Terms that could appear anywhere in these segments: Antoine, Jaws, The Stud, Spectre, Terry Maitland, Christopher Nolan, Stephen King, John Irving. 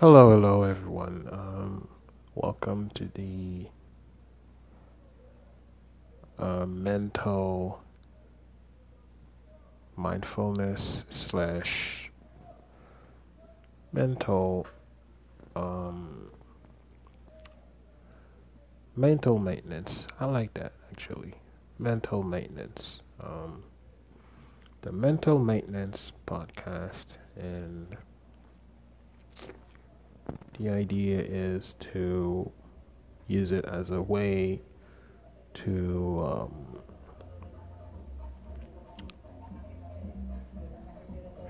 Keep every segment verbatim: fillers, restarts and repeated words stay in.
Hello, hello everyone. Um, welcome to the uh, mental mindfulness slash mental um, mental maintenance. I like that actually. Mental maintenance. Um, the mental maintenance podcast. And the idea is to use it as a way to um,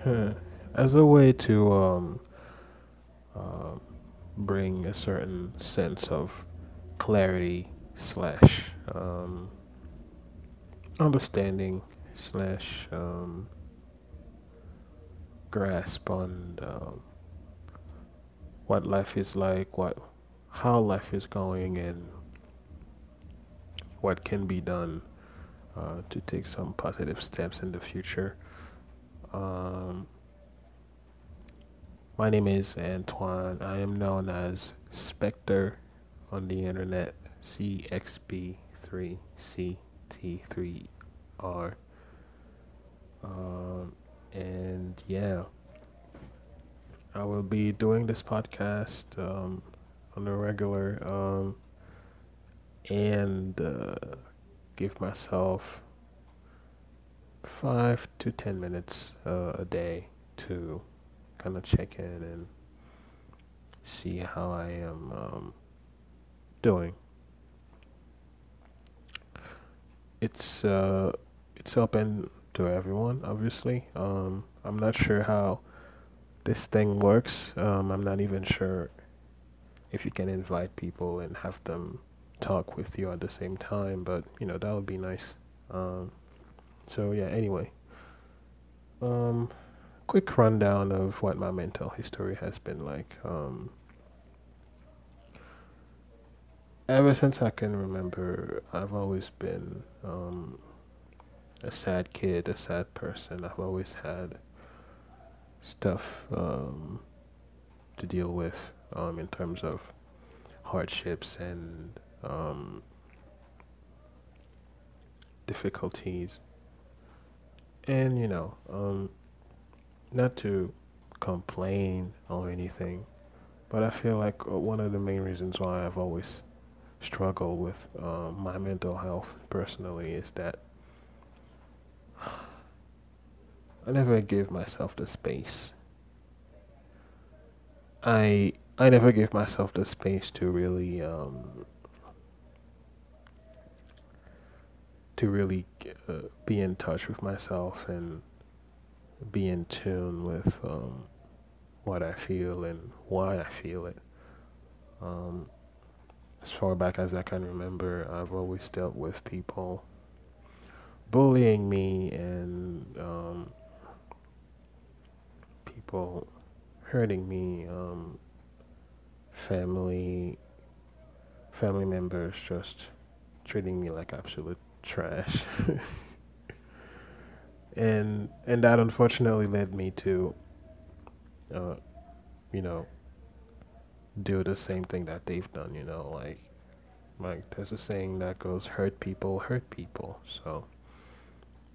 huh, as a way to um, uh, bring a certain sense of clarity slash um, understanding slash um, grasp on um, what life is like, what, how life is going, and what can be done uh, to take some positive steps in the future. Um, my name is Antoine. I am known as Spectre on the internet, C X B three C T three R. Um, and yeah. I will be doing this podcast um, on the regular um, and uh, give myself five to ten minutes uh, a day to kind of check in and see how I am um, doing. It's uh, it's open to everyone, obviously. Um, I'm not sure how this thing works. um, I'm not even sure if you can invite people and have them talk with you at the same time, but you know, that would be nice. Um, so yeah, anyway, um, quick rundown of what my mental history has been like. Um, ever since I can remember, I've always been um, a sad kid, a sad person. I've always had stuff um, to deal with um, in terms of hardships and um, difficulties, and you know, um, not to complain or anything, but I feel like one of the main reasons why I've always struggled with uh, my mental health personally is that I never gave myself the space. I I never gave myself the space to really um, to really uh, be in touch with myself and be in tune with um, what I feel and why I feel it. Um, as far back as I can remember, I've always dealt with people bullying me and Um, people hurting me, um, family, family members just treating me like absolute trash, and and that unfortunately led me to, uh, you know, do the same thing that they've done. You know, like, like there's a saying that goes, "Hurt people, hurt people." So,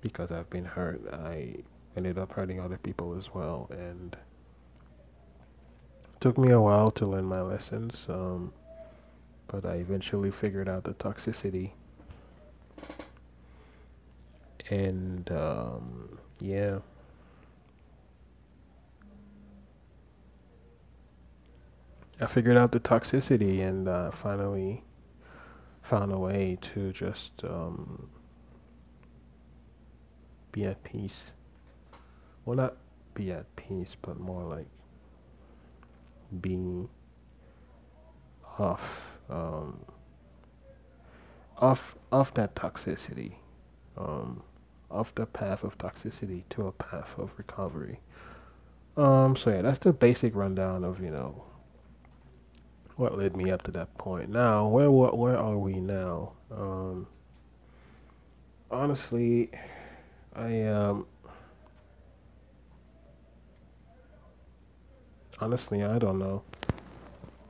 because I've been hurt, I ended up hurting other people as well, and it took me a while to learn my lessons, um, but I eventually figured out the toxicity, and um, yeah, I figured out the toxicity, and uh, finally found a way to just um, be at peace. Well, not be at peace, but more like being off, um, off, off that toxicity, um, off the path of toxicity to a path of recovery. Um, so yeah, that's the basic rundown of, you know, what led me up to that point. Now, where what where are we now? Um, honestly, I um. honestly, I don't know.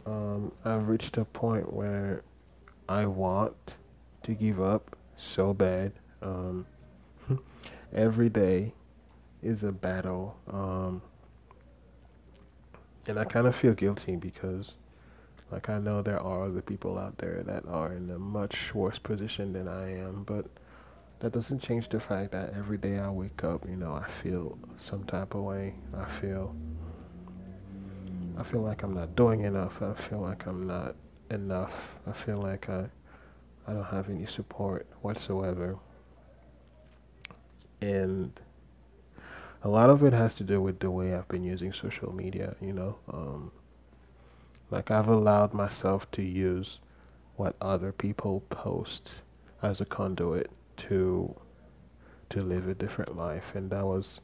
Um, I've reached a point where I want to give up so bad. Um, every day is a battle. Um, and I kind of feel guilty because, like, I know there are other people out there that are in a much worse position than I am, but that doesn't change the fact that every day I wake up, you know, I feel some type of way. I feel, I feel like I'm not doing enough. I feel like I'm not enough. I feel like I, I don't have any support whatsoever. And a lot of it has to do with the way I've been using social media, you know, um, like, I've allowed myself to use what other people post as a conduit to to live a different life. And that was,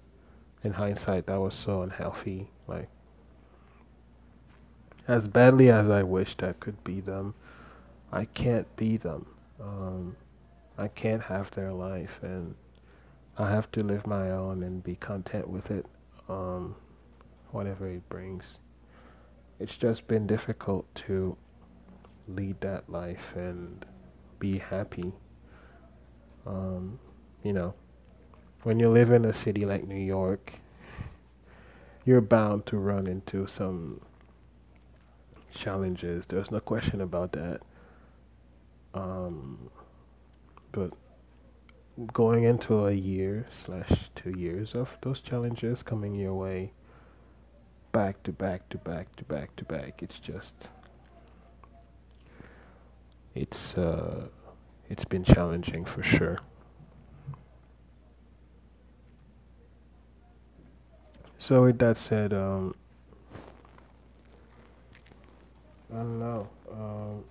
in hindsight, that was so unhealthy. Like, as badly as I wished I could be them, I can't be them. Um, I can't have their life, and I have to live my own and be content with it, um, whatever it brings. It's just been difficult to lead that life and be happy. Um, you know, when you live in a city like New York, you're bound to run into some challenges. There's no question about that. Um, but going into a year slash two years of those challenges coming your way, back to back to back to back to back. It's just, it's, uh, it's been challenging for sure. So with that said, um, I don't know, um,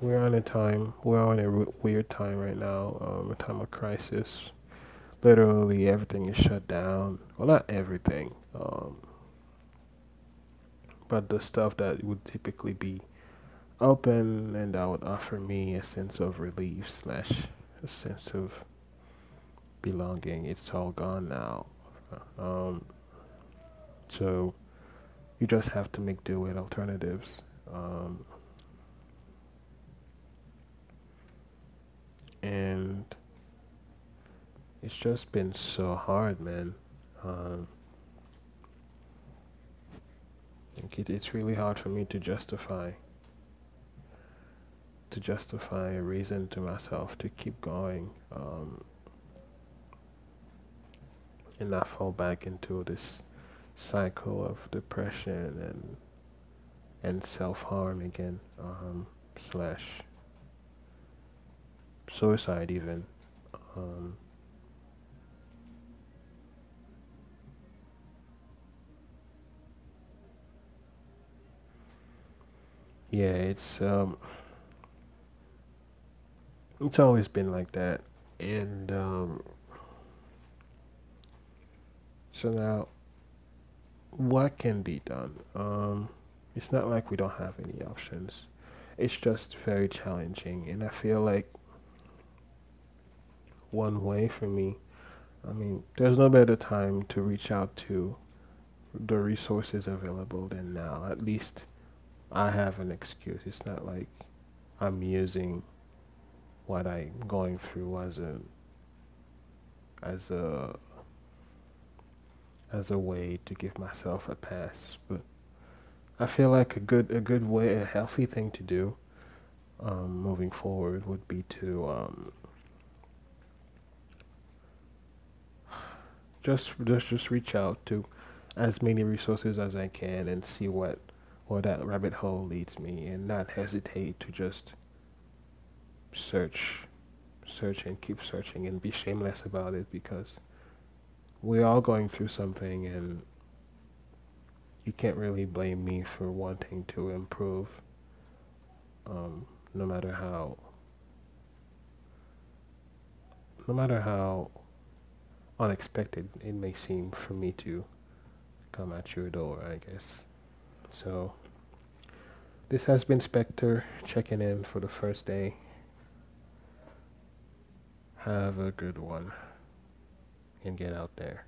we're on a time, we're on a r- weird time right now, um, a time of crisis. Literally everything is shut down. Well, not everything, um, but the stuff that would typically be open and that would offer me a sense of relief slash a sense of belonging, it's all gone now. Um, so you just have to make do with alternatives. Um, and it's just been so hard, man. Um, Like it, it's really hard for me to justify to justify a reason to myself to keep going, um, and not fall back into this cycle of depression and and self-harm again, um, slash suicide even. Um, Yeah, it's um, it's always been like that, and um, so now, what can be done? Um, it's not like we don't have any options. It's just very challenging, and I feel like one way for me, I mean, there's no better time to reach out to the resources available than now. At least I have an excuse. It's not like I'm using what I'm going through as a as a as a way to give myself a pass. But I feel like a good a good way, a healthy thing to do, um, moving forward would be to um, just just just reach out to as many resources as I can and see what or that rabbit hole leads me, and not hesitate to just search, search and keep searching, and be shameless about it, because we're all going through something, and you can't really blame me for wanting to improve, um, no matter how, no matter how unexpected it may seem for me to come at your door, I guess. So, this has been Spectre checking in for the first day. Have a good one and get out there.